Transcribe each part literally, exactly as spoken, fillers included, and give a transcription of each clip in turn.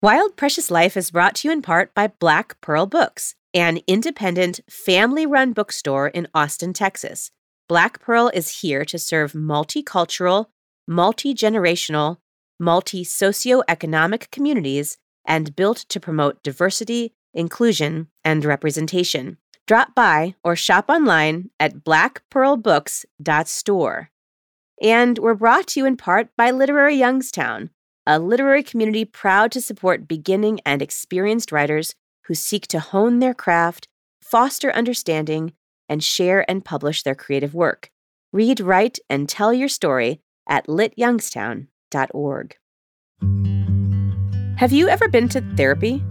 Wild Precious Life is brought to you in part by Black Pearl Books, an independent, family-run bookstore in Austin, Texas. Black Pearl is here to serve multicultural, multi-generational, multi-socioeconomic communities and built to promote diversity, inclusion, and representation. Drop by or shop online at black pearl books dot store. And we're brought to you in part by Literary Youngstown, a literary community proud to support beginning and experienced writers who seek to hone their craft, foster understanding, and share and publish their creative work. Read, write, and tell your story at lit youngstown dot org. Have you ever been to therapy?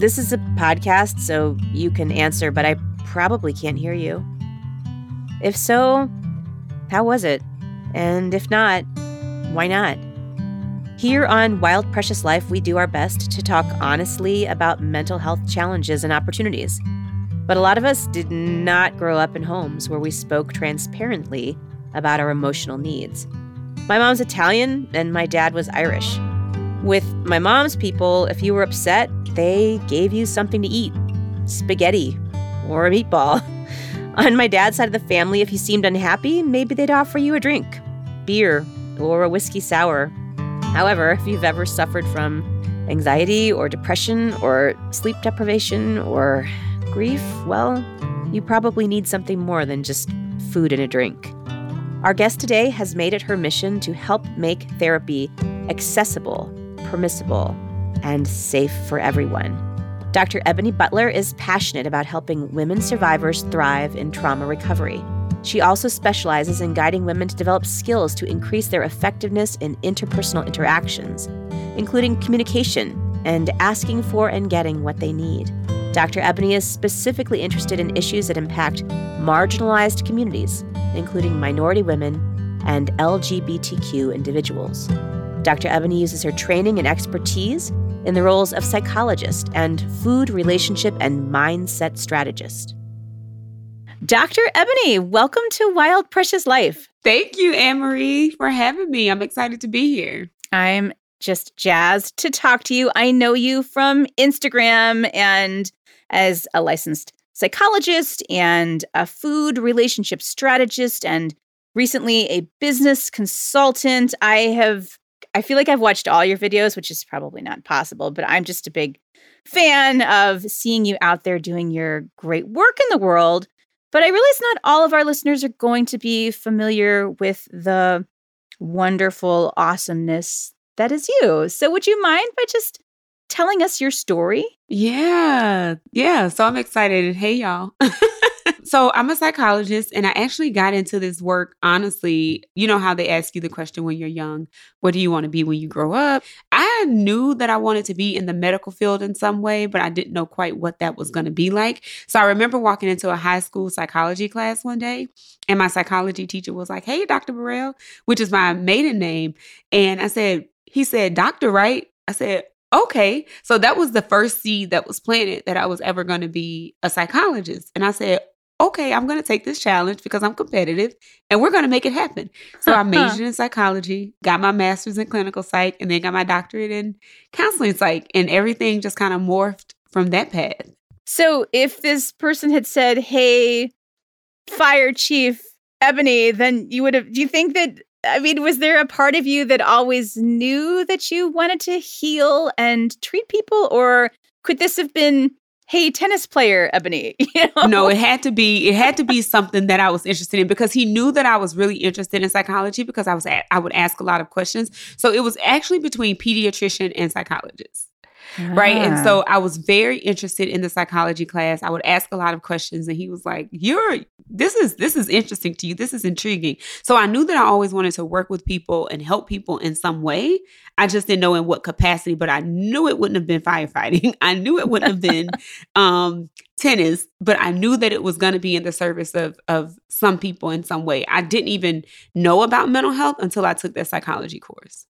This is a podcast, so you can answer, but I probably can't hear you. If so, how was it? And if not, why not? Here on Wild Precious Life, we do our best to talk honestly about mental health challenges and opportunities. But a lot of us did not grow up in homes where we spoke transparently about our emotional needs. My mom's Italian and my dad was Irish. With my mom's people, if you were upset, they gave you something to eat, spaghetti or a meatball. On my dad's side of the family, if you seemed unhappy, maybe they'd offer you a drink, beer or a whiskey sour. However, if you've ever suffered from anxiety or depression or sleep deprivation or grief, well, you probably need something more than just food and a drink. Our guest today has made it her mission to help make therapy accessible, permissible, and safe for everyone. Doctor Ebony Butler is passionate about helping women survivors thrive in trauma recovery. She also specializes in guiding women to develop skills to increase their effectiveness in interpersonal interactions, including communication and asking for and getting what they need. Doctor Ebony is specifically interested in issues that impact marginalized communities, including minority women and L G B T Q individuals. Doctor Ebony uses her training and expertise in the roles of psychologist and food, relationship, and mindset strategist. Doctor Ebony, welcome to Wild Precious Life. Thank you, Anne-Marie, for having me. I'm excited to be here. I'm just jazzed to talk to you. I know you from Instagram and as a licensed psychologist and a food relationship strategist and recently a business consultant. I have, I feel like I've watched all your videos, which is probably not possible, but I'm just a big fan of seeing you out there doing your great work in the world. But I realize not all of our listeners are going to be familiar with the wonderful awesomeness that is you. So would you mind by just telling us your story? Yeah. Yeah. So I'm excited. Hey, y'all. So I'm a psychologist, and I actually got into this work, honestly. You know how they ask you the question when you're young, what do you want to be when you grow up? I knew that I wanted to be in the medical field in some way, but I didn't know quite what that was going to be like. So I remember walking into a high school psychology class one day, and my psychology teacher was like, hey, Doctor Burrell, which is my maiden name. And I said, he said, doctor, right? I said, okay. So that was the first seed that was planted that I was ever going to be a psychologist. And I said, okay, I'm going to take this challenge because I'm competitive and we're going to make it happen. So I majored in psychology, got my master's in clinical psych, and then got my doctorate in counseling psych, and everything just kind of morphed from that path. So if this person had said, hey, Fire Chief Ebony, then you would have, do you think that, I mean, was there a part of you that always knew that you wanted to heal and treat people, or could this have been, hey, tennis player Ebony? You know? No, it had to be it had to be something that I was interested in, because he knew that I was really interested in psychology because I was a- I would ask a lot of questions. So it was actually between pediatrician and psychologist. Ah. Right. And so I was very interested in the psychology class. I would ask a lot of questions, and he was like, You're this is this is interesting to you. This is intriguing. So I knew that I always wanted to work with people and help people in some way. I just didn't know in what capacity, but I knew it wouldn't have been firefighting. I knew it wouldn't have been um, tennis, but I knew that it was going to be in the service of of some people in some way. I didn't even know about mental health until I took that psychology course.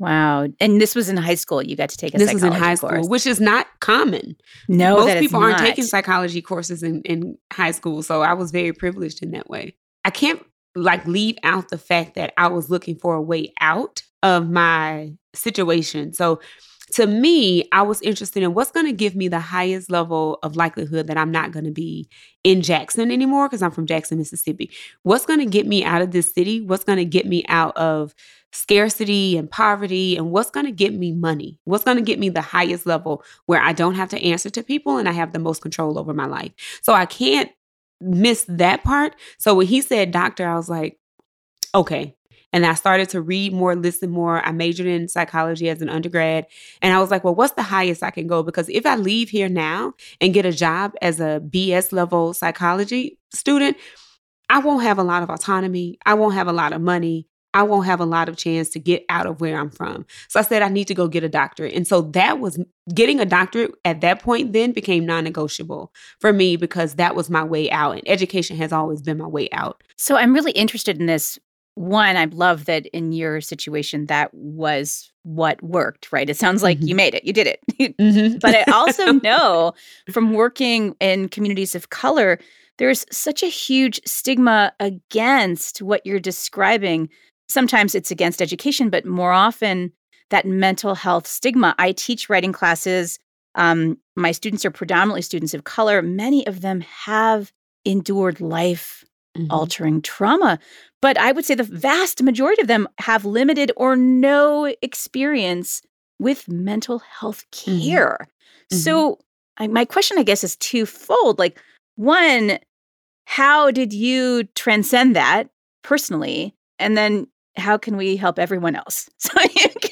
Wow. And this was in high school. You got to take a this psychology course. This was in high school, course. Which is not common. No, most that people aren't taking psychology courses in, in high school. So I was very privileged in that way. I can't like leave out the fact that I was looking for a way out of my situation. So to me, I was interested in what's going to give me the highest level of likelihood that I'm not going to be in Jackson anymore, because I'm from Jackson, Mississippi. What's going to get me out of this city? What's going to get me out of scarcity and poverty? And what's going to get me money? What's going to get me the highest level where I don't have to answer to people and I have the most control over my life? So I can't miss that part. So when he said doctor, I was like, okay. And I started to read more, listen more. I majored in psychology as an undergrad. And I was like, well, what's the highest I can go? Because if I leave here now and get a job as a B S level psychology student, I won't have a lot of autonomy. I won't have a lot of money. I won't have a lot of chance to get out of where I'm from. So I said, I need to go get a doctorate. And so that was, getting a doctorate at that point then became non-negotiable for me, because that was my way out. And education has always been my way out. So I'm really interested in this. One, I love that in your situation, that was what worked, right? It sounds like mm-hmm. you made it. You did it. Mm-hmm. But I also know from working in communities of color, there's such a huge stigma against what you're describing. Sometimes it's against education, but more often that mental health stigma. I teach writing classes. Um, my students are predominantly students of color. Many of them have endured life Mm-hmm. altering trauma. But I would say the vast majority of them have limited or no experience with mental health care. Mm-hmm. So I, my question, I guess, is twofold. Like, one, how did you transcend that personally? And then how can we help everyone else? So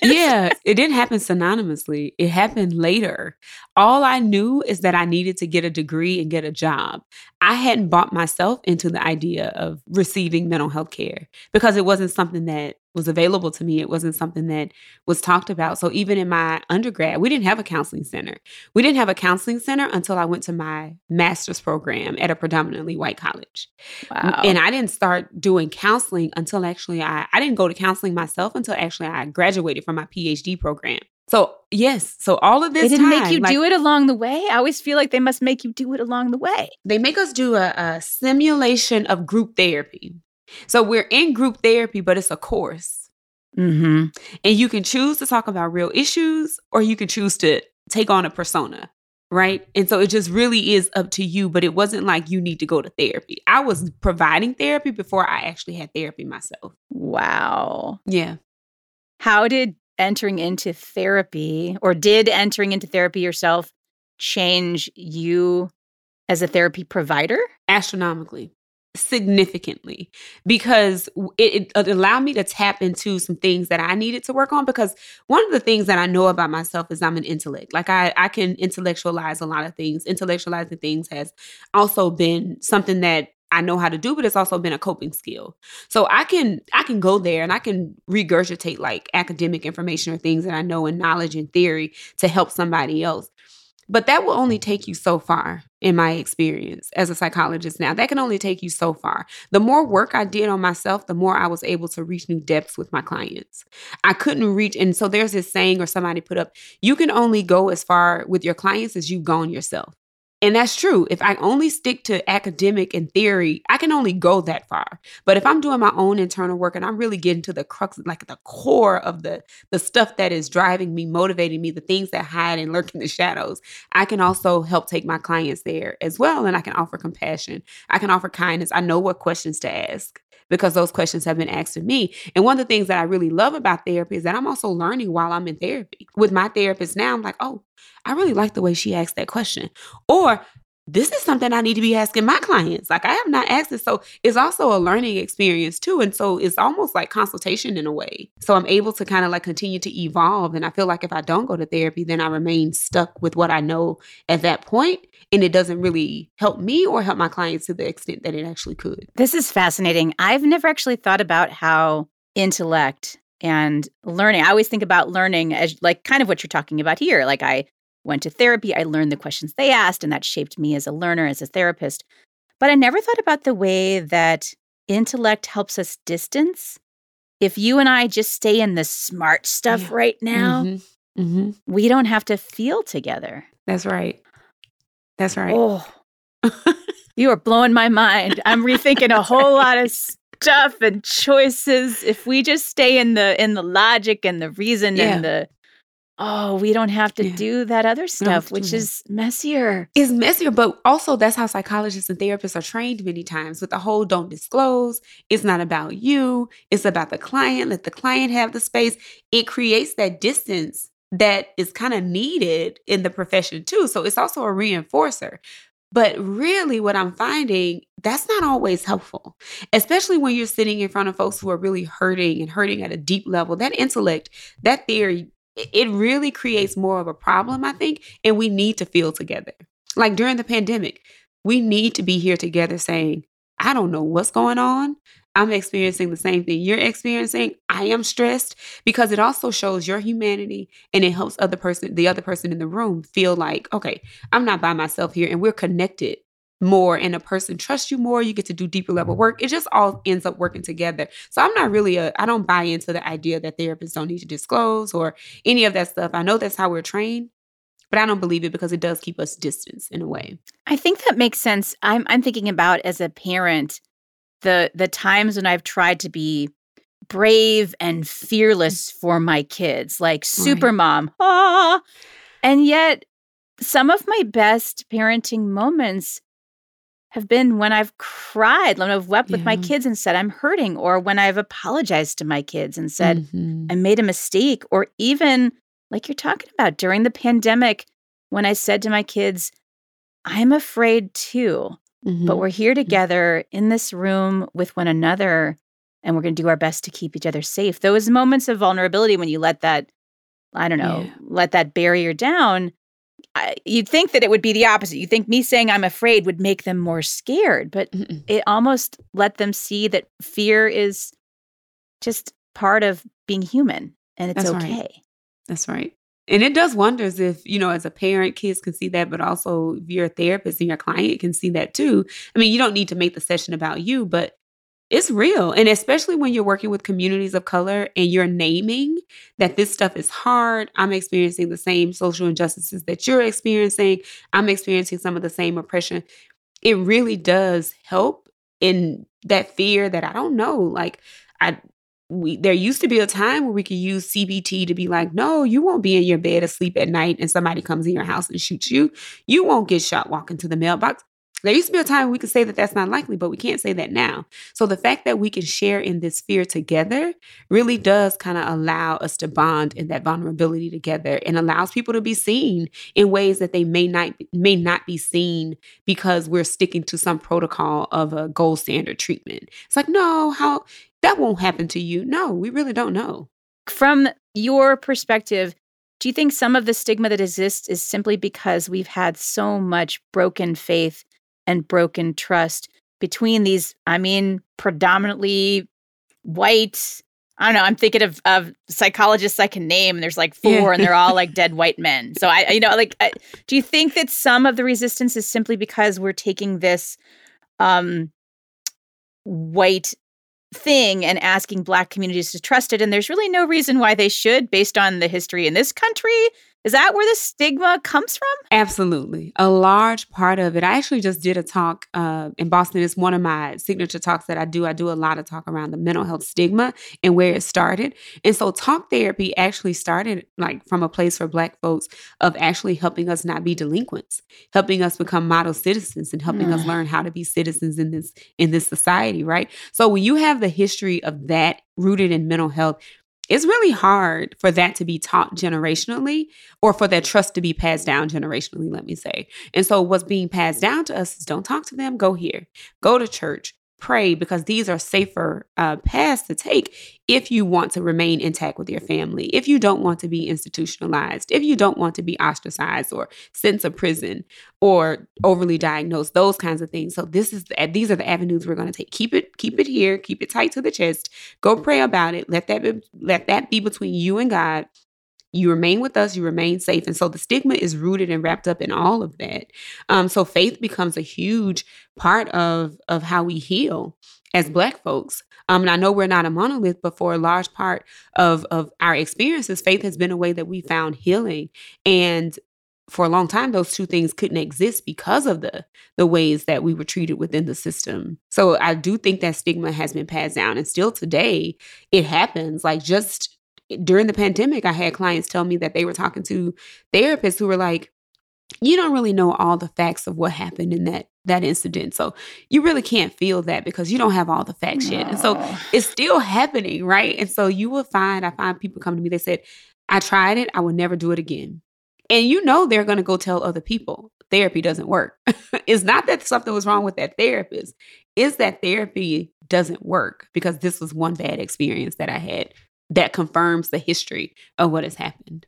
yeah, it didn't happen synonymously. It happened later. All I knew is that I needed to get a degree and get a job. I hadn't bought myself into the idea of receiving mental health care because it wasn't something that was available to me. It wasn't something that was talked about. So even in my undergrad, we didn't have a counseling center. We didn't have a counseling center until I went to my master's program at a predominantly white college. Wow. And I didn't start doing counseling until actually I, I didn't go to counseling myself until actually I graduated from my P H D program. So yes, so all of this time. They didn't time, make you like, do it along the way? I always feel like they must make you do it along the way. They make us do a, a simulation of group therapy. So we're in group therapy, but it's a course. Mm-hmm. And you can choose to talk about real issues or you can choose to take on a persona, right? And so it just really is up to you, but it wasn't like you need to go to therapy. I was providing therapy before I actually had therapy myself. Wow. Yeah. How did entering into therapy or did entering into therapy yourself change you as a therapy provider? Astronomically. Significantly, because it, it allowed me to tap into some things that I needed to work on. Because one of the things that I know about myself is I'm an intellect. Like I, I can intellectualize a lot of things. Intellectualizing things has also been something that I know how to do, but it's also been a coping skill. So I can I can go there and I can regurgitate like academic information or things that I know in knowledge and theory to help somebody else. But that will only take you so far in my experience as a psychologist now. That can only take you so far. The more work I did on myself, the more I was able to reach new depths with my clients. I couldn't reach. And so there's this saying or somebody put up, you can only go as far with your clients as you've gone yourself. And that's true. If I only stick to academic and theory, I can only go that far. But if I'm doing my own internal work and I'm really getting to the crux, like the core of the, the stuff that is driving me, motivating me, the things that hide and lurk in the shadows, I can also help take my clients there as well. And I can offer compassion. I can offer kindness. I know what questions to ask, because those questions have been asked of me. And one of the things that I really love about therapy is that I'm also learning while I'm in therapy. With my therapist now, I'm like, oh, I really like the way she asked that question. Or this is something I need to be asking my clients. Like I have not asked it. So it's also a learning experience too. And so it's almost like consultation in a way. So I'm able to kind of like continue to evolve. And I feel like if I don't go to therapy, then I remain stuck with what I know at that point. And it doesn't really help me or help my clients to the extent that it actually could. This is fascinating. I've never actually thought about how intellect and learning, I always think about learning as like kind of what you're talking about here. Like I went to therapy, I learned the questions they asked, and that shaped me as a learner, as a therapist. But I never thought about the way that intellect helps us distance. If you and I just stay in the smart stuff yeah. right now, mm-hmm. Mm-hmm. we don't have to feel together. That's right. That's right. Oh, you are blowing my mind. I'm rethinking a whole lot of stuff and choices. If we just stay in the in the logic and the reason yeah. and the oh, we don't have to yeah. do that other stuff, no, which is messier. It's messier, but also that's how psychologists and therapists are trained many times with the whole don't disclose. It's not about you. It's about the client. Let the client have the space. It creates that distance that is kind of needed in the profession too. So it's also a reinforcer. But really what I'm finding, that's not always helpful, especially when you're sitting in front of folks who are really hurting and hurting at a deep level. That intellect, that theory, it really creates more of a problem, I think, and we need to feel together. Like during the pandemic, we need to be here together saying, I don't know what's going on. I'm experiencing the same thing you're experiencing. I am stressed, because it also shows your humanity, and it helps other person, the other person in the room feel like, okay, I'm not by myself here, and we're connected more, and a person trusts you more. You get to do deeper level work. It just all ends up working together. So I'm not really a, I don't buy into the idea that therapists don't need to disclose or any of that stuff. I know that's how we're trained, but I don't believe it because it does keep us distance in a way. I think that makes sense. I'm I'm thinking about as a parent, The the times when I've tried to be brave and fearless for my kids, like super mom. Ah. And yet some of my best parenting moments have been when I've cried, when I've wept yeah. with my kids and said, I'm hurting, or when I've apologized to my kids and said, mm-hmm. I made a mistake, or even like you're talking about during the pandemic, when I said to my kids, I'm afraid too. Mm-hmm. But we're here together in this room with one another, and we're going to do our best to keep each other safe. Those moments of vulnerability, when you let that, I don't know, yeah. let that barrier down, I, you'd think that it would be the opposite. You'd think me saying I'm afraid would make them more scared, but mm-mm. it almost let them see that fear is just part of being human, and it's That's okay. Right. That's right. And it does wonders if, you know, as a parent, kids can see that, but also if you're a therapist and your client can see that too. I mean, you don't need to make the session about you, but it's real. And especially when you're working with communities of color and you're naming that this stuff is hard. I'm experiencing the same social injustices that you're experiencing. I'm experiencing some of the same oppression. It really does help in that fear that I don't know, like I... We, there used to be a time where we could use C B T to be like, no, you won't be in your bed asleep at night and somebody comes in your house and shoots you. You won't get shot walking to the mailbox. There used to be a time we could say that that's not likely, but we can't say that now. So the fact that we can share in this fear together really does kind of allow us to bond in that vulnerability together, and allows people to be seen in ways that they may not may not be seen because we're sticking to some protocol of a gold standard treatment. It's like, no, how... that won't happen to you. No, we really don't know. From your perspective, do you think some of the stigma that exists is simply because we've had so much broken faith and broken trust between these, I mean, predominantly white, I don't know, I'm thinking of, of psychologists I can name, and there's like four yeah. and they're all like dead white men. So I, you know, like, I, do you think that some of the resistance is simply because we're taking this um, white thing and asking Black communities to trust it, and there's really no reason why they should, based on the history in this country? Is that where the stigma comes from? Absolutely. A large part of it. I actually just did a talk uh, in Boston. It's one of my signature talks that I do. I do a lot of talk around the mental health stigma and where it started. And so talk therapy actually started like from a place for Black folks of actually helping us not be delinquents, helping us become model citizens, and helping mm. us learn how to be citizens in this, in this society, right? So when you have the history of that rooted in mental health, it's really hard for that to be taught generationally, or for that trust to be passed down generationally, let me say. And so what's being passed down to us is don't talk to them, go here, go to church, pray, because these are safer uh, paths to take if you want to remain intact with your family, if you don't want to be institutionalized, if you don't want to be ostracized or sent to prison or overly diagnosed, those kinds of things. So this is the, these are the avenues we're going to take. Keep it, keep it here, keep it tight to the chest. Go pray about it. Let that be, let that be between you and God. You remain with us, you remain safe. And so the stigma is rooted and wrapped up in all of that. Um, so faith becomes a huge part of, of how we heal as Black folks. Um, and I know we're not a monolith, but for a large part of, of our experiences, faith has been a way that we found healing. And for a long time, those two things couldn't exist because of the the ways that we were treated within the system. So I do think that stigma has been passed down. And still today, it happens. Like just during the pandemic, I had clients tell me that they were talking to therapists who were like, you don't really know all the facts of what happened in that that incident. So you really can't feel that because you don't have all the facts no. yet. And so it's still happening, right? And so you will find, I find people come to me, they said, I tried it, I will never do it again. And you know they're going to go tell other people. Therapy doesn't work. It's not that something was wrong with that therapist. It's that therapy doesn't work because this was one bad experience that I had that confirms the history of what has happened.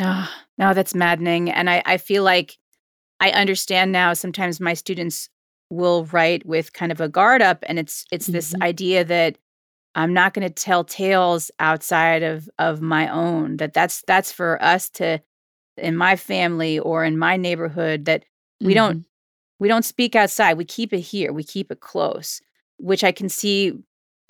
Oh, no, that's maddening. And I, I feel like I understand now sometimes my students will write with kind of a guard up, and it's it's mm-hmm. this idea that I'm not going to tell tales outside of, of my own, that that's, that's for us to, in my family or in my neighborhood, that we mm-hmm. don't we don't speak outside. We keep it here. We keep it close, which I can see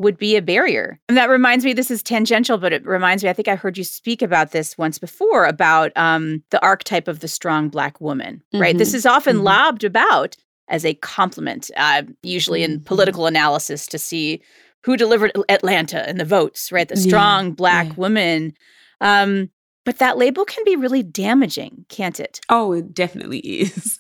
would be a barrier. And that reminds me, this is tangential, but it reminds me, I think I heard you speak about this once before, about um, the archetype of the strong Black woman, mm-hmm. right? This is often mm-hmm. lobbed about as a compliment, uh, usually mm-hmm. in political analysis, to see who delivered Atlanta and the votes, right? The strong yeah. Black yeah. woman. Um, but that label can be really damaging, can't it? Oh, it definitely is.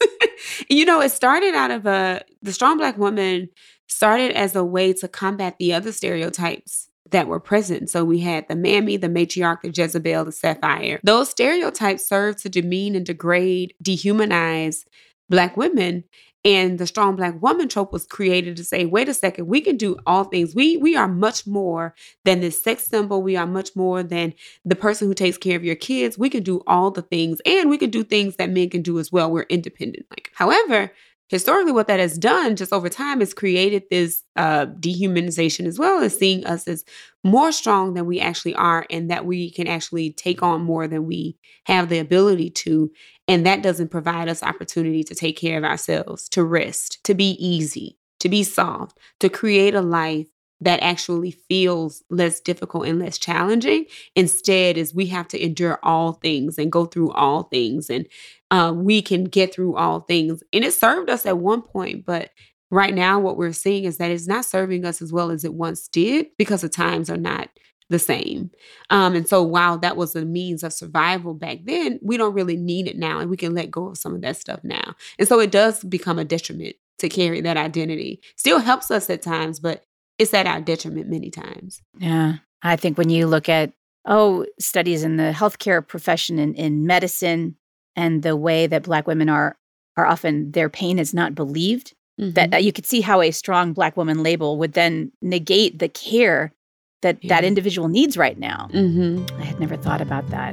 You know, it started out of a, the strong Black woman started as a way to combat the other stereotypes that were present. So we had the mammy, the matriarch, the Jezebel, the Sapphire. Those stereotypes served to demean and degrade, dehumanize Black women. And the strong Black woman trope was created to say, wait a second, we can do all things. We we are much more than this sex symbol. We are much more than the person who takes care of your kids. We can do all the things, and we can do things that men can do as well. We're independent. Like, however, historically, what that has done just over time is created this uh, dehumanization as well as seeing us as more strong than we actually are, and that we can actually take on more than we have the ability to. And that doesn't provide us opportunity to take care of ourselves, to rest, to be easy, to be soft, to create a life that actually feels less difficult and less challenging. Instead, is we have to endure all things and go through all things, and uh, we can get through all things. And it served us at one point, but right now what we're seeing is that it's not serving us as well as it once did because the times are not the same. Um, and so while that was a means of survival back then, we don't really need it now, and we can let go of some of that stuff now. And so it does become a detriment to carry that identity. Still helps us at times, but it's at our detriment many times. Yeah. I think when you look at, oh, studies in the healthcare profession and in medicine and the way that Black women are, are often, their pain is not believed, mm-hmm. that, that you could see how a strong Black woman label would then negate the care that yeah. that individual needs right now. Mm-hmm. I had never thought about that.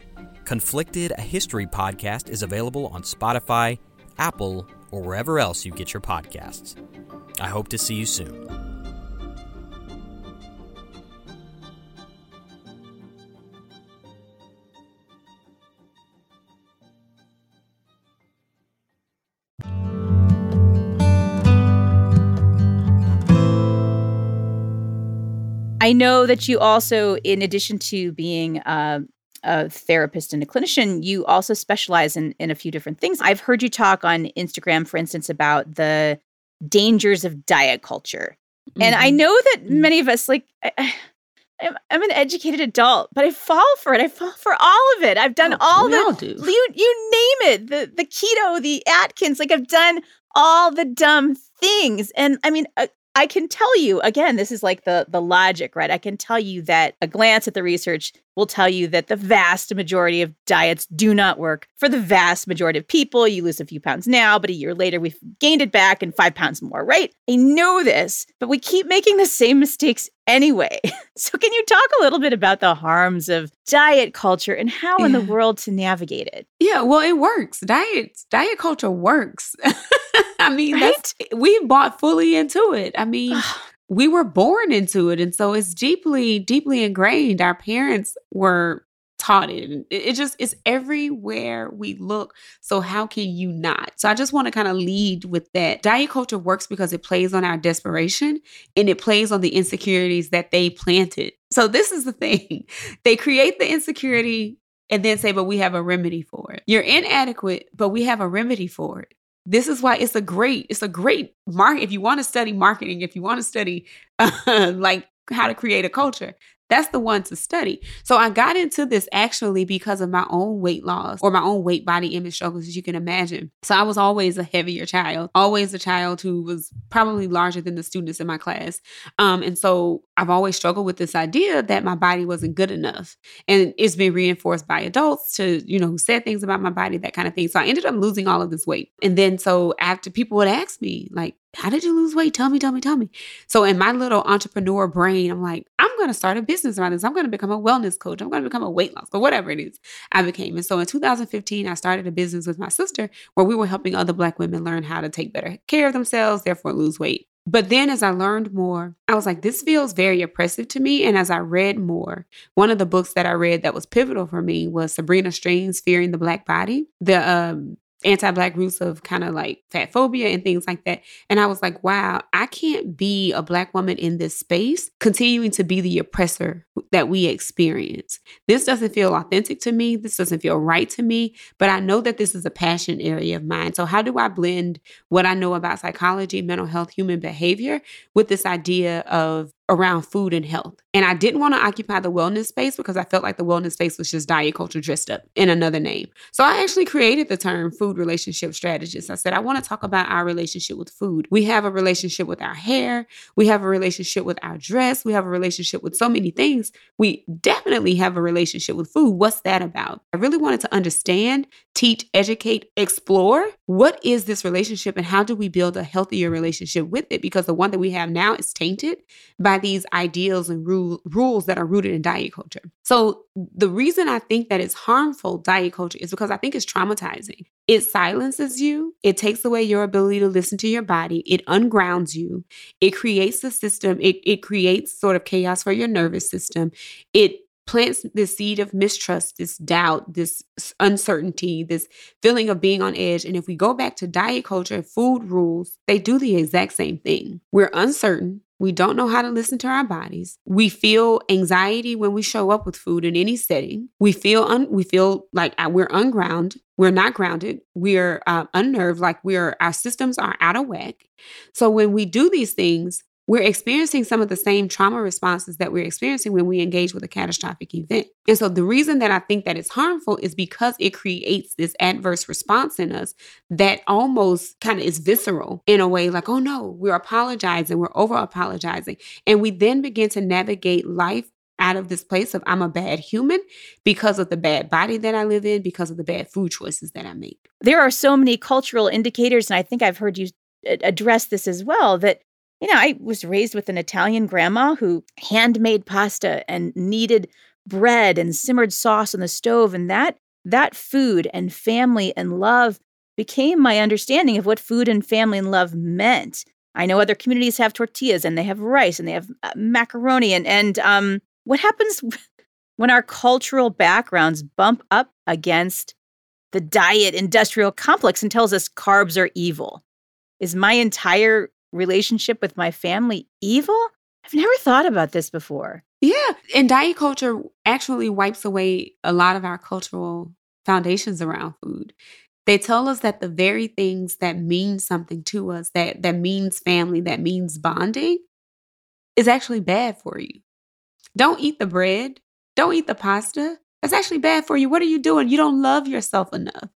Conflicted, a history podcast, is available on Spotify, Apple, or wherever else you get your podcasts. I hope to see you soon. I know that you also, in addition to being uh, a therapist and a clinician, you also specialize in, in a few different things. I've heard you talk on Instagram, for instance, about the dangers of diet culture. Mm-hmm. And I know that many of us, like, I, I'm, I'm an educated adult, but I fall for it. I fall for all of it. I've done oh, all we the all do. you you name it. The the keto, the Atkins, like I've done all the dumb things. And I mean, I, I can tell you, again, this is like the the logic, right? I can tell you that a glance at the research will tell you that the vast majority of diets do not work for the vast majority of people. You lose a few pounds now, but a year later, we've gained it back and five pounds more, right? I know this, but we keep making the same mistakes anyway. So can you talk a little bit about the harms of diet culture and how yeah. in the world to navigate it? Yeah, well, it works. Diet, diet culture works. I mean, right? that's, we bought fully into it. I mean... we were born into it. And so it's deeply, deeply ingrained. Our parents were taught it. It, it just is everywhere we look. So how can you not? So I just want to kind of lead with that. Diet culture works because it plays on our desperation and it plays on the insecurities that they planted. So this is the thing. They create the insecurity and then say, but we have a remedy for it. You're inadequate, but we have a remedy for it. This is why it's a great, it's a great market. If you want to study marketing, if you want to study uh, like how to create a culture, that's the one to study. So I got into this actually because of my own weight loss or my own weight body image struggles, as you can imagine. So I was always a heavier child, always a child who was probably larger than the students in my class. Um, and so I've always struggled with this idea that my body wasn't good enough. And it's been reinforced by adults to, you know, who said things about my body, that kind of thing. So I ended up losing all of this weight. And then so after people would ask me like, how did you lose weight? Tell me, tell me, tell me. So in my little entrepreneur brain, I'm like, I'm going to start a business around this. I'm going to become a wellness coach. I'm going to become a weight loss, but whatever it is I became. And so in two thousand fifteen, I started a business with my sister where we were helping other Black women learn how to take better care of themselves, therefore lose weight. But then as I learned more, I was like, this feels very oppressive to me. And as I read more, one of the books that I read that was pivotal for me was Sabrina Strings, Fearing the Black Body. The, um, anti-Black roots of kind of like fat phobia and things like that. And I was like, wow, I can't be a Black woman in this space, continuing to be the oppressor that we experience. This doesn't feel authentic to me. This doesn't feel right to me, but I know that this is a passion area of mine. So how do I blend what I know about psychology, mental health, human behavior with this idea of around food and health? And I didn't want to occupy the wellness space because I felt like the wellness space was just diet culture dressed up in another name. So I actually created the term food relationship strategist. I said, I want to talk about our relationship with food. We have a relationship with our hair. We have a relationship with our dress. We have a relationship with so many things. We definitely have a relationship with food. What's that about? I really wanted to understand, teach, educate, explore. What is this relationship and how do we build a healthier relationship with it? Because the one that we have now is tainted by these ideals and rule, rules that are rooted in diet culture. So the reason I think that it's harmful, diet culture, is because I think it's traumatizing. It silences you. It takes away your ability to listen to your body. It ungrounds you. It creates a system. It, it creates sort of chaos for your nervous system. It plants this seed of mistrust, this doubt, this uncertainty, this feeling of being on edge. And if we go back to diet culture and food rules, they do the exact same thing. We're uncertain. We don't know how to listen to our bodies. We feel anxiety when we show up with food in any setting. We feel un- we feel like we're ungrounded. We're not grounded. We're uh, unnerved, like we're our systems are out of whack. So when we do these things, we're experiencing some of the same trauma responses that we're experiencing when we engage with a catastrophic event. And so the reason that I think that it's harmful is because it creates this adverse response in us that almost kind of is visceral in a way, like, oh no, we're apologizing, we're over apologizing. And we then begin to navigate life out of this place of I'm a bad human because of the bad body that I live in, because of the bad food choices that I make. There are so many cultural indicators, and I think I've heard you address this as well, that you know, I was raised with an Italian grandma who handmade pasta and kneaded bread and simmered sauce on the stove. And that that food and family and love became my understanding of what food and family and love meant. I know other communities have tortillas and they have rice and they have macaroni. And, and um, what happens when our cultural backgrounds bump up against the diet industrial complex and tells us carbs are evil? Is my entire relationship with my family evil? I've never thought about this before. Yeah. And diet culture actually wipes away a lot of our cultural foundations around food. They tell us that the very things that mean something to us, that, that means family, that means bonding, is actually bad for you. Don't eat the bread. Don't eat the pasta. That's actually bad for you. What are you doing? You don't love yourself enough,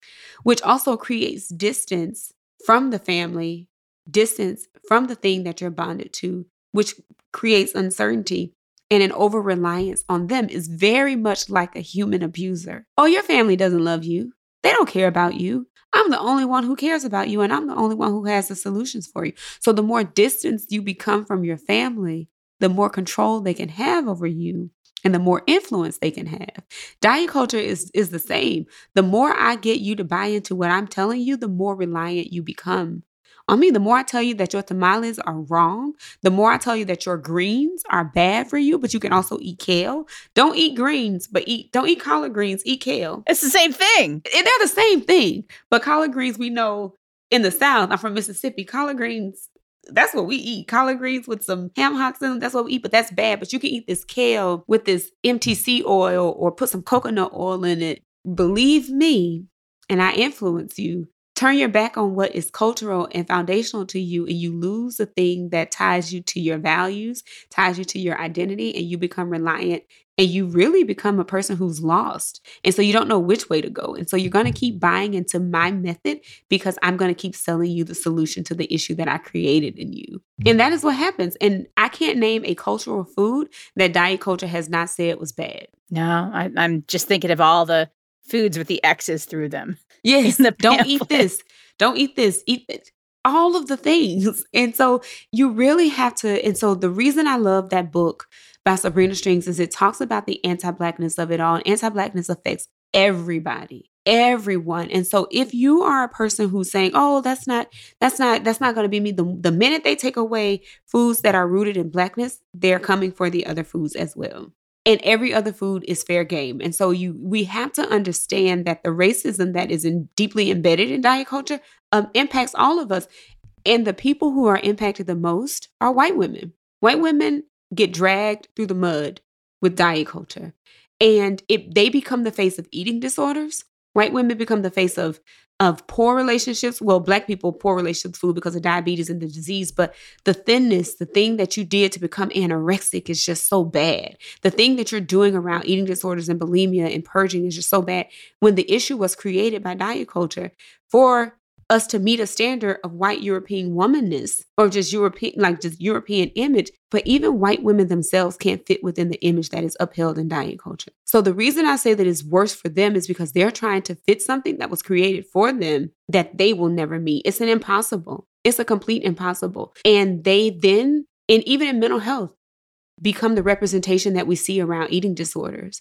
which also creates distance from the family, distance from the thing that you're bonded to, which creates uncertainty. And an over-reliance on them is very much like a human abuser. Oh, your family doesn't love you. They don't care about you. I'm the only one who cares about you, and I'm the only one who has the solutions for you. So the more distance you become from your family, the more control they can have over you and the more influence they can have. Diet culture is, is the same. The more I get you to buy into what I'm telling you, the more reliant you become on me. The more I tell you that your tamales are wrong, the more I tell you that your greens are bad for you, but you can also eat kale. Don't eat greens, but eat, don't eat collard greens, eat kale. It's the same thing. They're the same thing. But collard greens, we know in the South, I'm from Mississippi, collard greens, that's what we eat. Collard greens with some ham hocks in them. That's what we eat, but that's bad. But you can eat this kale with this M T C oil or put some coconut oil in it. Believe me, and I influence you. Turn your back on what is cultural and foundational to you, and you lose the thing that ties you to your values, ties you to your identity, and you become reliant, and you really become a person who's lost. And so you don't know which way to go. And so you're going to keep buying into my method because I'm going to keep selling you the solution to the issue that I created in you. And that is what happens. And I can't name a cultural food that diet culture has not said was bad. No, I, I'm just thinking of all the foods with the X's through them. Yes. The don't eat this. Don't eat this. Eat it. All of the things. And so you really have to. And so the reason I love that book by Sabrina Strings is it talks about the anti-Blackness of it all. And anti-Blackness affects everybody, everyone. And so if you are a person who's saying, oh, that's not, that's not, that's not going to be me. The, the minute they take away foods that are rooted in Blackness, they're coming for the other foods as well. And every other food is fair game. And so you, we have to understand that the racism that is in, deeply embedded in diet culture um, impacts all of us. And the people who are impacted the most are white women. White women get dragged through the mud with diet culture. And it, they become the face of eating disorders. White women become the face of of poor relationships. Well, Black people, poor relationships food because of diabetes and the disease. But the thinness, the thing that you did to become anorexic is just so bad. The thing that you're doing around eating disorders and bulimia and purging is just so bad. When the issue was created by diet culture for us to meet a standard of white European womanness or just European, like just European image, but even white women themselves can't fit within the image that is upheld in diet culture. So the reason I say that it's worse for them is because they're trying to fit something that was created for them that they will never meet. It's an impossible. It's a complete impossible. And they then, and even in mental health, become the representation that we see around eating disorders.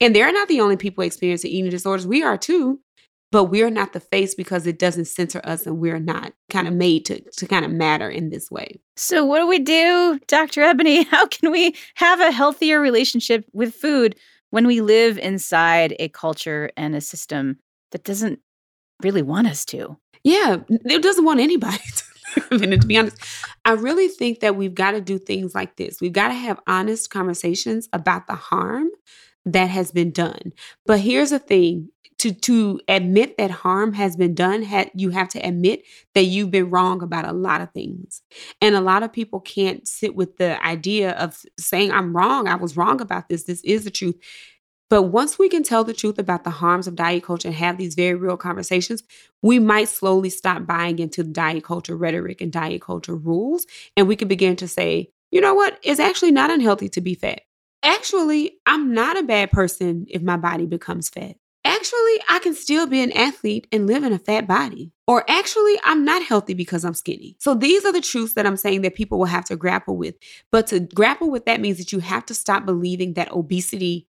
And they're not the only people experiencing eating disorders. We are too. But we're not the face because it doesn't center us and we're not kind of made to, to kind of matter in this way. So what do we do, Doctor Ebony? How can we have a healthier relationship with food when we live inside a culture and a system that doesn't really want us to? Yeah, it doesn't want anybody to. And to be honest, I really think that we've got to do things like this. We've got to have honest conversations about the harm that has been done. But here's the thing. To, to admit that harm has been done, ha- you have to admit that you've been wrong about a lot of things. And a lot of people can't sit with the idea of saying, I'm wrong. I was wrong about this. This is the truth. But once we can tell the truth about the harms of diet culture and have these very real conversations, we might slowly stop buying into diet culture rhetoric and diet culture rules. And we can begin to say, you know what? It's actually not unhealthy to be fat. Actually, I'm not a bad person if my body becomes fat. Actually, I can still be an athlete and live in a fat body. Or actually, I'm not healthy because I'm skinny. So these are the truths that I'm saying that people will have to grapple with. But to grapple with that means that you have to stop believing that obesity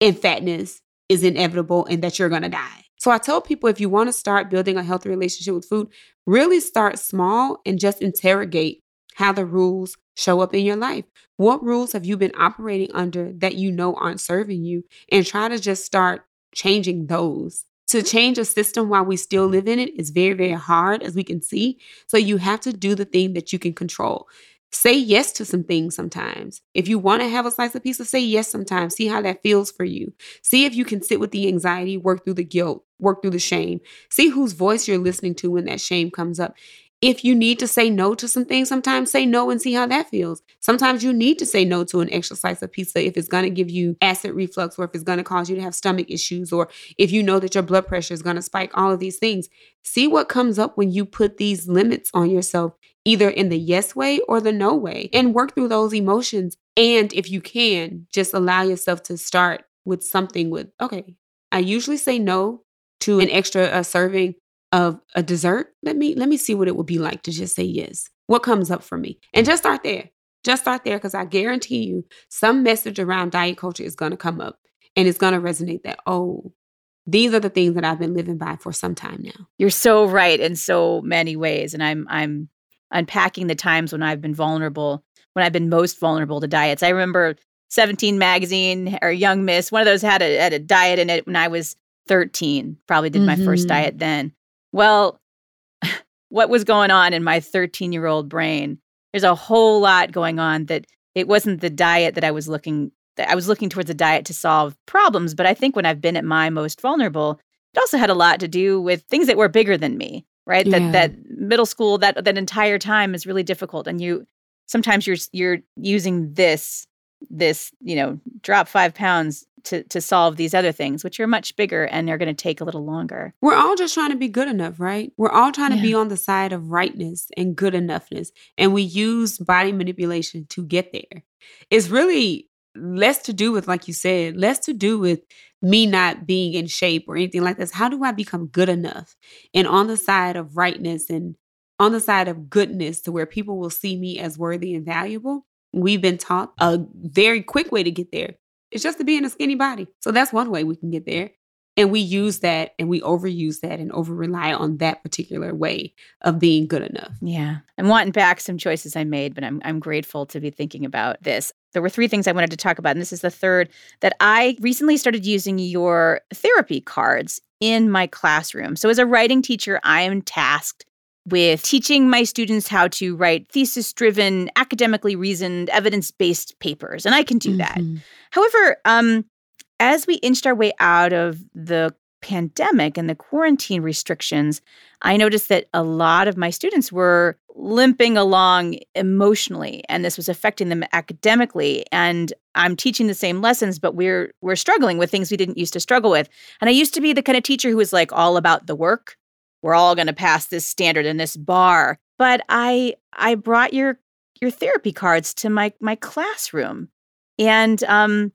and fatness is inevitable and that you're going to die. So I tell people, if you want to start building a healthy relationship with food, really start small and just interrogate how the rules show up in your life. What rules have you been operating under that you know aren't serving you? And try to just start changing those. To change a system while we still live in it is very, very hard, as we can see. So you have to do the thing that you can control. Say yes to some things sometimes. If you want to have a slice of pizza, say yes sometimes. See how that feels for you. See if you can sit with the anxiety, work through the guilt, work through the shame. See whose voice you're listening to when that shame comes up. If you need to say no to some things, sometimes say no and see how that feels. Sometimes you need to say no to an extra slice of pizza if it's going to give you acid reflux, or if it's going to cause you to have stomach issues, or if you know that your blood pressure is going to spike, all of these things. See what comes up when you put these limits on yourself, either in the yes way or the no way, and work through those emotions. And if you can, just allow yourself to start with something with, okay, I usually say no to an extra uh, serving of a dessert. Let me let me see what it would be like to just say yes. What comes up for me? And just start there. Just start there, because I guarantee you some message around diet culture is going to come up, and it's going to resonate that, oh, these are the things that I've been living by for some time now. You're so right in so many ways. And I'm I'm unpacking the times when I've been vulnerable, when I've been most vulnerable to diets. I remember seventeen magazine or Young Miss, one of those had a, had a diet in it when I was thirteen, probably did my mm-hmm. first diet then. Well, what was going on in my thirteen-year-old brain? There's a whole lot going on that it wasn't the diet that I was looking, that I was looking towards a diet to solve problems. But I think when I've been at my most vulnerable, it also had a lot to do with things that were bigger than me, right? Yeah. That that middle school, that that entire time is really difficult. And you sometimes you're you're using this, this, you know, drop five pounds to to solve these other things, which are much bigger and they're going to take a little longer. We're all just trying to be good enough, right? We're all trying yeah. to be on the side of rightness and good enoughness. And we use body manipulation to get there. It's really less to do with, like you said, less to do with me not being in shape or anything like this. How do I become good enough and on the side of rightness and on the side of goodness to where people will see me as worthy and valuable? We've been taught a very quick way to get there. It's just to be in a skinny body. So that's one way we can get there. And we use that and we overuse that and over-rely on that particular way of being good enough. Yeah. I'm wanting back some choices I made, but I'm I'm grateful to be thinking about this. There were three things I wanted to talk about, and this is the third, that I recently started using your therapy cards in my classroom. So as a writing teacher, I am tasked with teaching my students how to write thesis-driven, academically reasoned, evidence-based papers. And I can do mm-hmm. that. However, um, as we inched our way out of the pandemic and the quarantine restrictions, I noticed that a lot of my students were limping along emotionally, and this was affecting them academically. And I'm teaching the same lessons, but we're we're struggling with things we didn't used to struggle with. And I used to be the kind of teacher who was like all about the work. We're all going to pass this standard in this bar. But I I brought your your therapy cards to my my classroom. And um,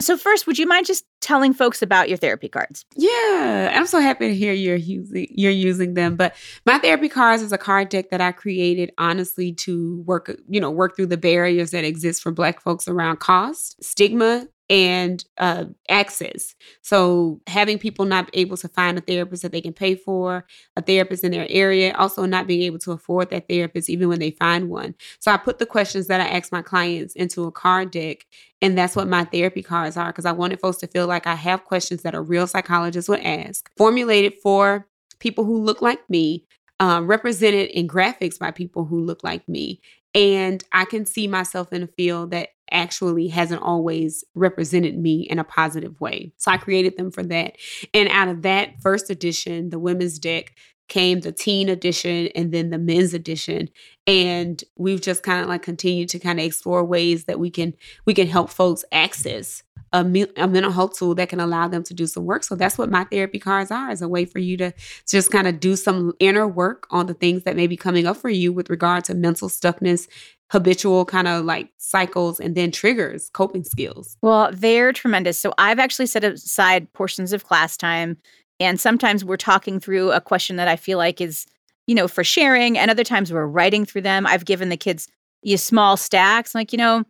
so first, would you mind just telling folks about your therapy cards? Yeah, I'm so happy to hear you're using, you're using them. But My Therapy Cards is a card deck that I created, honestly, to work, you know, work through the barriers that exist for Black folks around cost, stigma, and uh, access. So having people not able to find a therapist that they can pay for, a therapist in their area, also not being able to afford that therapist even when they find one. So I put the questions that I ask my clients into a card deck, and that's what My Therapy Cards are, because I wanted folks to feel like I have questions that a real psychologist would ask, formulated for people who look like me, um, represented in graphics by people who look like me. And I can see myself in a field that actually hasn't always represented me in a positive way. So I created them for that. And out of that first edition, the women's deck, came the teen edition and then the men's edition. And we've just kind of like continued to kind of explore ways that we can we can help folks access a, me- a mental health tool that can allow them to do some work. So that's what My Therapy Cards are, is a way for you to just kind of do some inner work on the things that may be coming up for you with regard to mental stuckness, habitual kind of like cycles, and then triggers, coping skills. Well, they're tremendous. So I've actually set aside portions of class time, and sometimes we're talking through a question that I feel like is, you know, for sharing. And other times we're writing through them. I've given the kids you small stacks. I'm like, you know,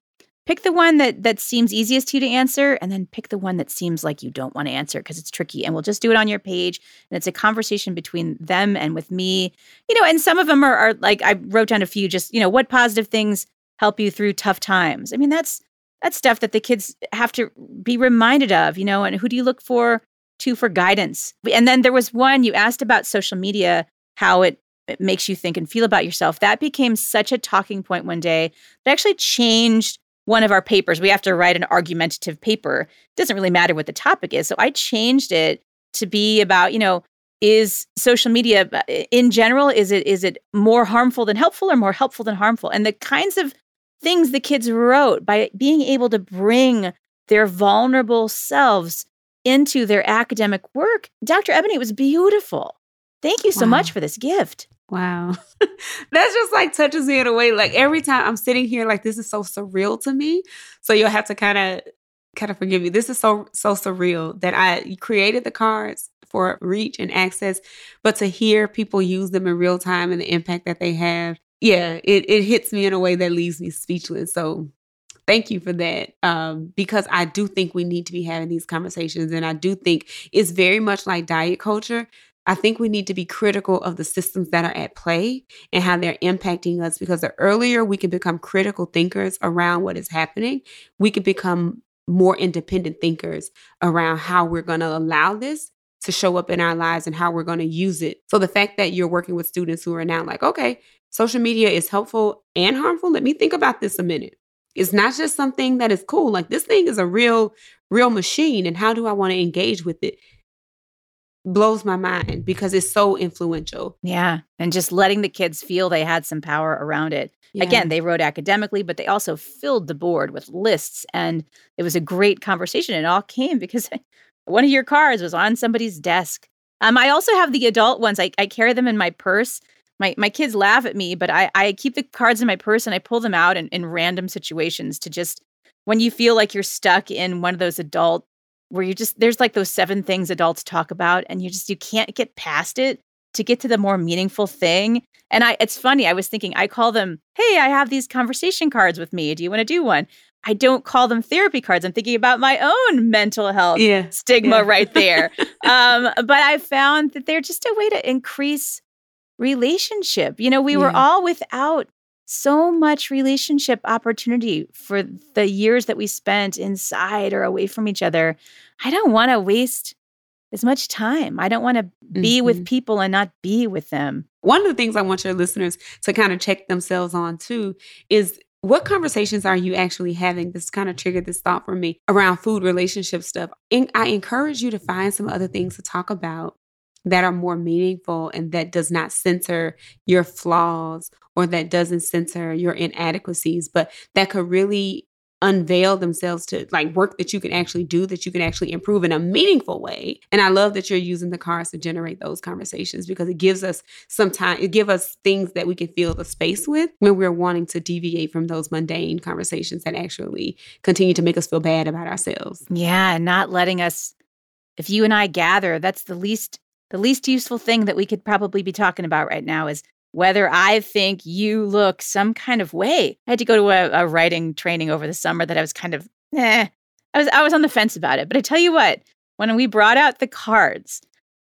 pick the one that that seems easiest to you to answer, and then pick the one that seems like you don't want to answer because it's tricky. And we'll just do it on your page. And it's a conversation between them and with me. You know, and some of them are, are like, I wrote down a few just, you know, what positive things help you through tough times? I mean, that's that's stuff that the kids have to be reminded of, you know, and who do you look for? Two for guidance. And then there was one you asked about social media, how it, it makes you think and feel about yourself. That became such a talking point one day that actually changed one of our papers. We have to write an argumentative paper. It doesn't really matter what the topic is. So I changed it to be about, you know, is social media in general, is it is it more harmful than helpful or more helpful than harmful? And the kinds of things the kids wrote by being able to bring their vulnerable selves into their academic work, Doctor Ebony, was beautiful. Thank you so wow. much for this gift. Wow. That just like touches me in a way. Like every time I'm sitting here, like this is so surreal to me. So you'll have to kind of kind of forgive me. This is so, so surreal that I created the cards for reach and access, but to hear people use them in real time and the impact that they have. Yeah, it, it hits me in a way that leaves me speechless. So thank you for that, um, because I do think we need to be having these conversations. And I do think it's very much like diet culture. I think we need to be critical of the systems that are at play and how they're impacting us, because the earlier we can become critical thinkers around what is happening, we can become more independent thinkers around how we're going to allow this to show up in our lives and how we're going to use it. So the fact that you're working with students who are now like, okay, social media is helpful and harmful. Let me think about this a minute. It's not just something that is cool. Like this thing is a real, real machine. And how do I want to engage with it? Blows my mind because it's so influential. Yeah. And just letting the kids feel they had some power around it. Yeah. Again, they wrote academically, but they also filled the board with lists. And it was a great conversation. It all came because one of your cards was on somebody's desk. Um, I also have the adult ones. I, I carry them in my purse. My my kids laugh at me, but I, I keep the cards in my purse and I pull them out in, in random situations to just, when you feel like you're stuck in one of those adult, where you just, there's like those seven things adults talk about and you just, you can't get past it to get to the more meaningful thing. And I, it's funny, I was thinking, I call them, hey, I have these conversation cards with me. Do you want to do one? I don't call them therapy cards. I'm thinking about my own mental health yeah. stigma yeah. right there. um, but I found that they're just a way to increase relationship. You know, we yeah. were all without so much relationship opportunity for the years that we spent inside or away from each other. I don't want to waste as much time. I don't want to be mm-hmm. with people and not be with them. One of the things I want your listeners to kind of check themselves on too is what conversations are you actually having? This kind of triggered this thought for me around food relationship stuff. And I encourage you to find some other things to talk about that are more meaningful and that does not censor your flaws or that doesn't censor your inadequacies, but that could really unveil themselves to like work that you can actually do, that you can actually improve in a meaningful way. And I love that you're using the cards to generate those conversations because it gives us some time, it gives us things that we can fill the space with when we're wanting to deviate from those mundane conversations that actually continue to make us feel bad about ourselves. Yeah, not letting us, if you and I gather, that's the least The least useful thing that we could probably be talking about right now is whether I think you look some kind of way. I had to go to a, a writing training over the summer that I was kind of, eh, I was I was on the fence about it. But I tell you what, when we brought out the cards,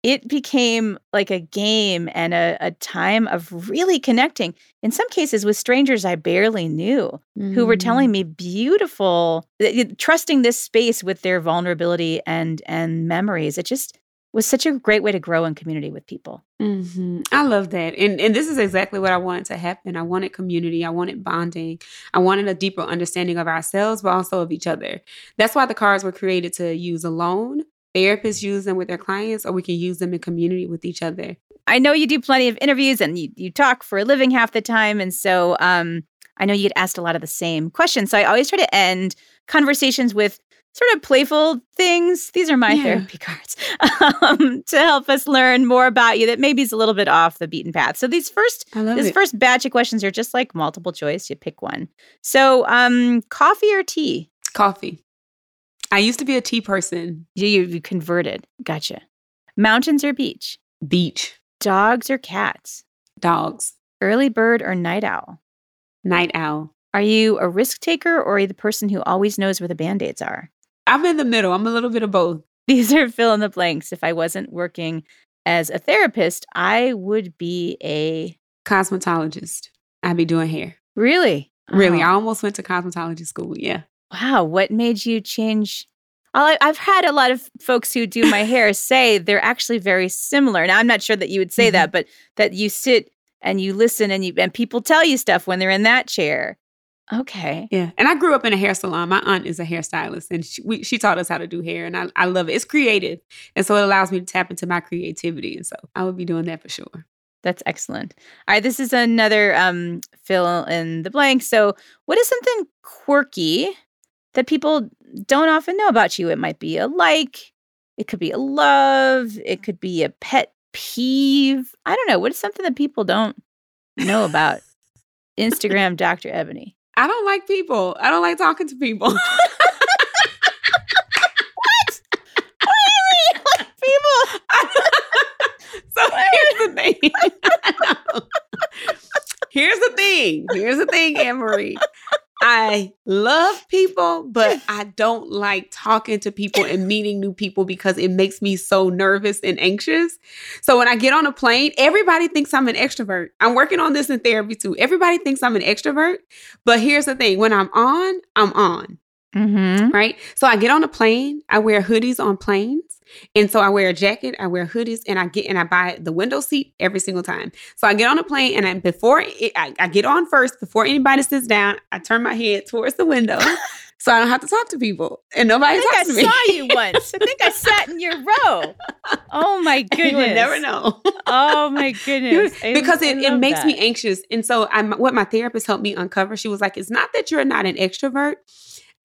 it became like a game and a, a time of really connecting, in some cases with strangers I barely knew, mm. who were telling me beautiful, trusting this space with their vulnerability and and memories. It just was such a great way to grow in community with people. Mm-hmm. I love that. And and this is exactly what I wanted to happen. I wanted community. I wanted bonding. I wanted a deeper understanding of ourselves, but also of each other. That's why the cards were created to use alone. Therapists use them with their clients, or we can use them in community with each other. I know you do plenty of interviews and you, you talk for a living half the time. And so um, I know you get asked a lot of the same questions. So I always try to end conversations with sort of playful things. These are my yeah. therapy cards um, to help us learn more about you that maybe is a little bit off the beaten path. So these first, this it. first batch of questions are just like multiple choice. You pick one. So um, coffee or tea? Coffee. I used to be a tea person. You, you, you converted. Gotcha. Mountains or beach? Beach. Dogs or cats? Dogs. Early bird or night owl? Night owl. Are you a risk taker or are you the person who always knows where the Band-Aids are? I'm in the middle. I'm a little bit of both. These are fill in the blanks. If I wasn't working as a therapist, I would be a cosmetologist. I'd be doing hair. Really? Really. Oh. I almost went to cosmetology school. Yeah. Wow. What made you change? I've had a lot of folks who do my hair say they're actually very similar. Now, I'm not sure that you would say mm-hmm. that, but that you sit and you listen and you and people tell you stuff when they're in that chair. Okay. Yeah. And I grew up in a hair salon. My aunt is a hairstylist, and she, we, she taught us how to do hair, and I, I love it. It's creative. And so it allows me to tap into my creativity. And so I would be doing that for sure. That's excellent. All right. This is another um, fill in the blank. So what is something quirky that people don't often know about you? It might be a like. It could be a love. It could be a pet peeve. I don't know. What is something that people don't know about? Instagram Doctor Ebony. I don't like people. I don't like talking to people. What? What do you mean? Like people? So here's the thing. I know. Here's the thing. Here's the thing, Anne-Marie. I love people, but I don't like talking to people and meeting new people because it makes me so nervous and anxious. So when I get on a plane, everybody thinks I'm an extrovert. I'm working on this in therapy too. Everybody thinks I'm an extrovert. But here's the thing. When I'm on, I'm on. Mm-hmm. Right? So I get on a plane. I wear hoodies on planes. And so I wear a jacket, I wear hoodies, and I get and I buy the window seat every single time. So I get on a plane, and I, before it, I, I get on first, before anybody sits down, I turn my head towards the window, so I don't have to talk to people, and nobody talks to me. I think I saw you once. I think I sat in your row. Oh my goodness! You would never know. Oh my goodness! I because it, it makes that. me anxious, and so I, what my therapist helped me uncover, she was like, "It's not that you're not an extrovert."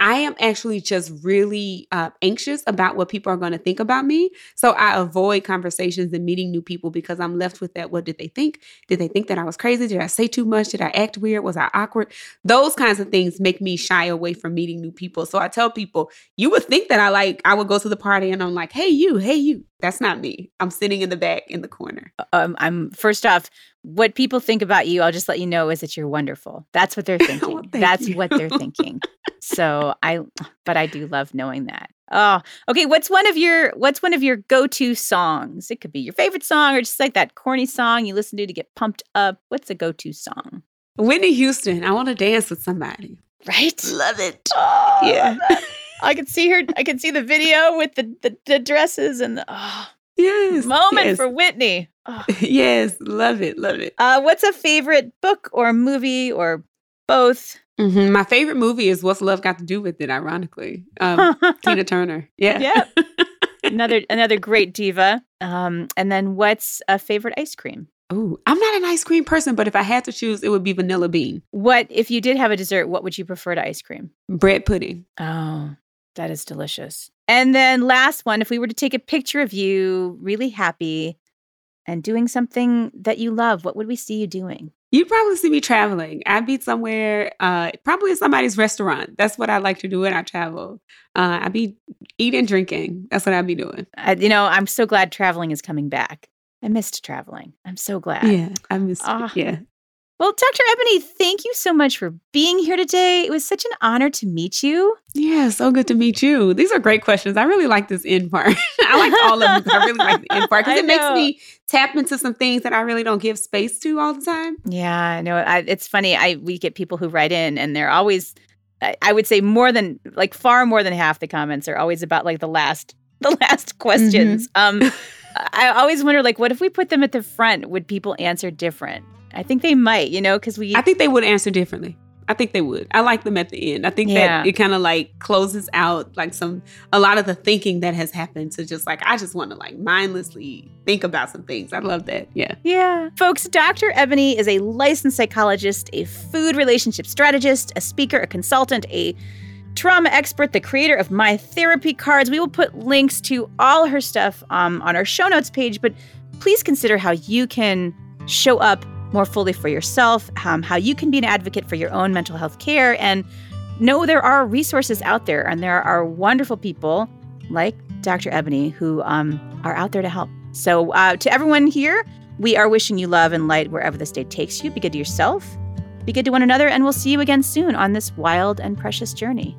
I am actually just really uh, anxious about what people are going to think about me. So I avoid conversations and meeting new people because I'm left with that. What did they think? Did they think that I was crazy? Did I say too much? Did I act weird? Was I awkward? Those kinds of things make me shy away from meeting new people. So I tell people, you would think that I like, I would go to the party and I'm like, hey, you, hey, you. That's not me. I'm sitting in the back in the corner. Um, I'm first off, what people think about you, I'll just let you know, is that you're wonderful. That's what they're thinking. well, That's you. what they're thinking. So I, but I do love knowing that. Oh, okay. What's one of your, what's one of your go-to songs? It could be your favorite song or just like that corny song you listen to to get pumped up. What's a go-to song? Whitney Houston. I want to dance with somebody. Right? Love it. Oh, yeah. I could see her. I could see the video with the, the, the dresses and the oh, yes, moment yes. for Whitney. Oh. Yes. Love it. Love it. Uh, what's a favorite book or movie or both? Mm-hmm. My favorite movie is What's Love Got to Do with It, ironically. Um, Tina Turner. Yeah. Yep. Another another great diva. Um, and then what's a favorite ice cream? Ooh, I'm not an ice cream person, but if I had to choose, it would be vanilla bean. What, if you did have a dessert, what would you prefer to ice cream? Bread pudding. Oh. That is delicious. And then last one, if we were to take a picture of you really happy and doing something that you love, what would we see you doing? You'd probably see me traveling. I'd be somewhere, uh, probably at somebody's restaurant. That's what I like to do when I travel. Uh, I'd be eating, drinking. That's what I'd be doing. I, you know, I'm so glad traveling is coming back. I missed traveling. I'm so glad. Yeah, I missed uh, it. Yeah. Well, Doctor Ebony, thank you so much for being here today. It was such an honor to meet you. Yeah, so good to meet you. These are great questions. I really like this end part. I like all of them. I really like the end part because it makes me tap into some things that I really don't give space to all the time. Yeah, no, I, it's funny. I we get people who write in and they're always, I, I would say more than, like far more than half the comments are always about like the last, the last questions. Mm-hmm. Um, I always wonder like, what if we put them at the front? Would people answer different? I think they might, you know, because we... I think they would answer differently. I think they would. I like them at the end. I think yeah. that it kind of like closes out like some, a lot of the thinking that has happened to just like, I just want to like mindlessly think about some things. I love that. Yeah. Yeah. Folks, Doctor Ebony is a licensed psychologist, a food relationship strategist, a speaker, a consultant, a trauma expert, the creator of My Therapy Cards. We will put links to all her stuff um, on our show notes page, but please consider how you can show up more fully for yourself, um, how you can be an advocate for your own mental health care, and know there are resources out there, and there are wonderful people like Doctor Ebony who um, are out there to help. So uh, to everyone here, we are wishing you love and light wherever this day takes you. Be good to yourself, be good to one another, and we'll see you again soon on this wild and precious journey.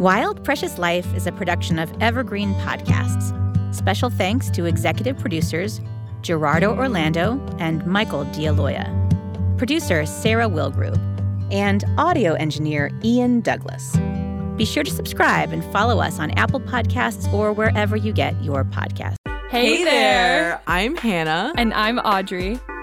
Wild Precious Life is a production of Evergreen Podcasts. Special thanks to executive producers Gerardo Orlando and Michael D'Aloia, producer Sarah Wilgrube, and audio engineer Ian Douglas. Be sure to subscribe and follow us on Apple Podcasts or wherever you get your podcasts. Hey, hey there. there, I'm Hannah. And I'm Audrey.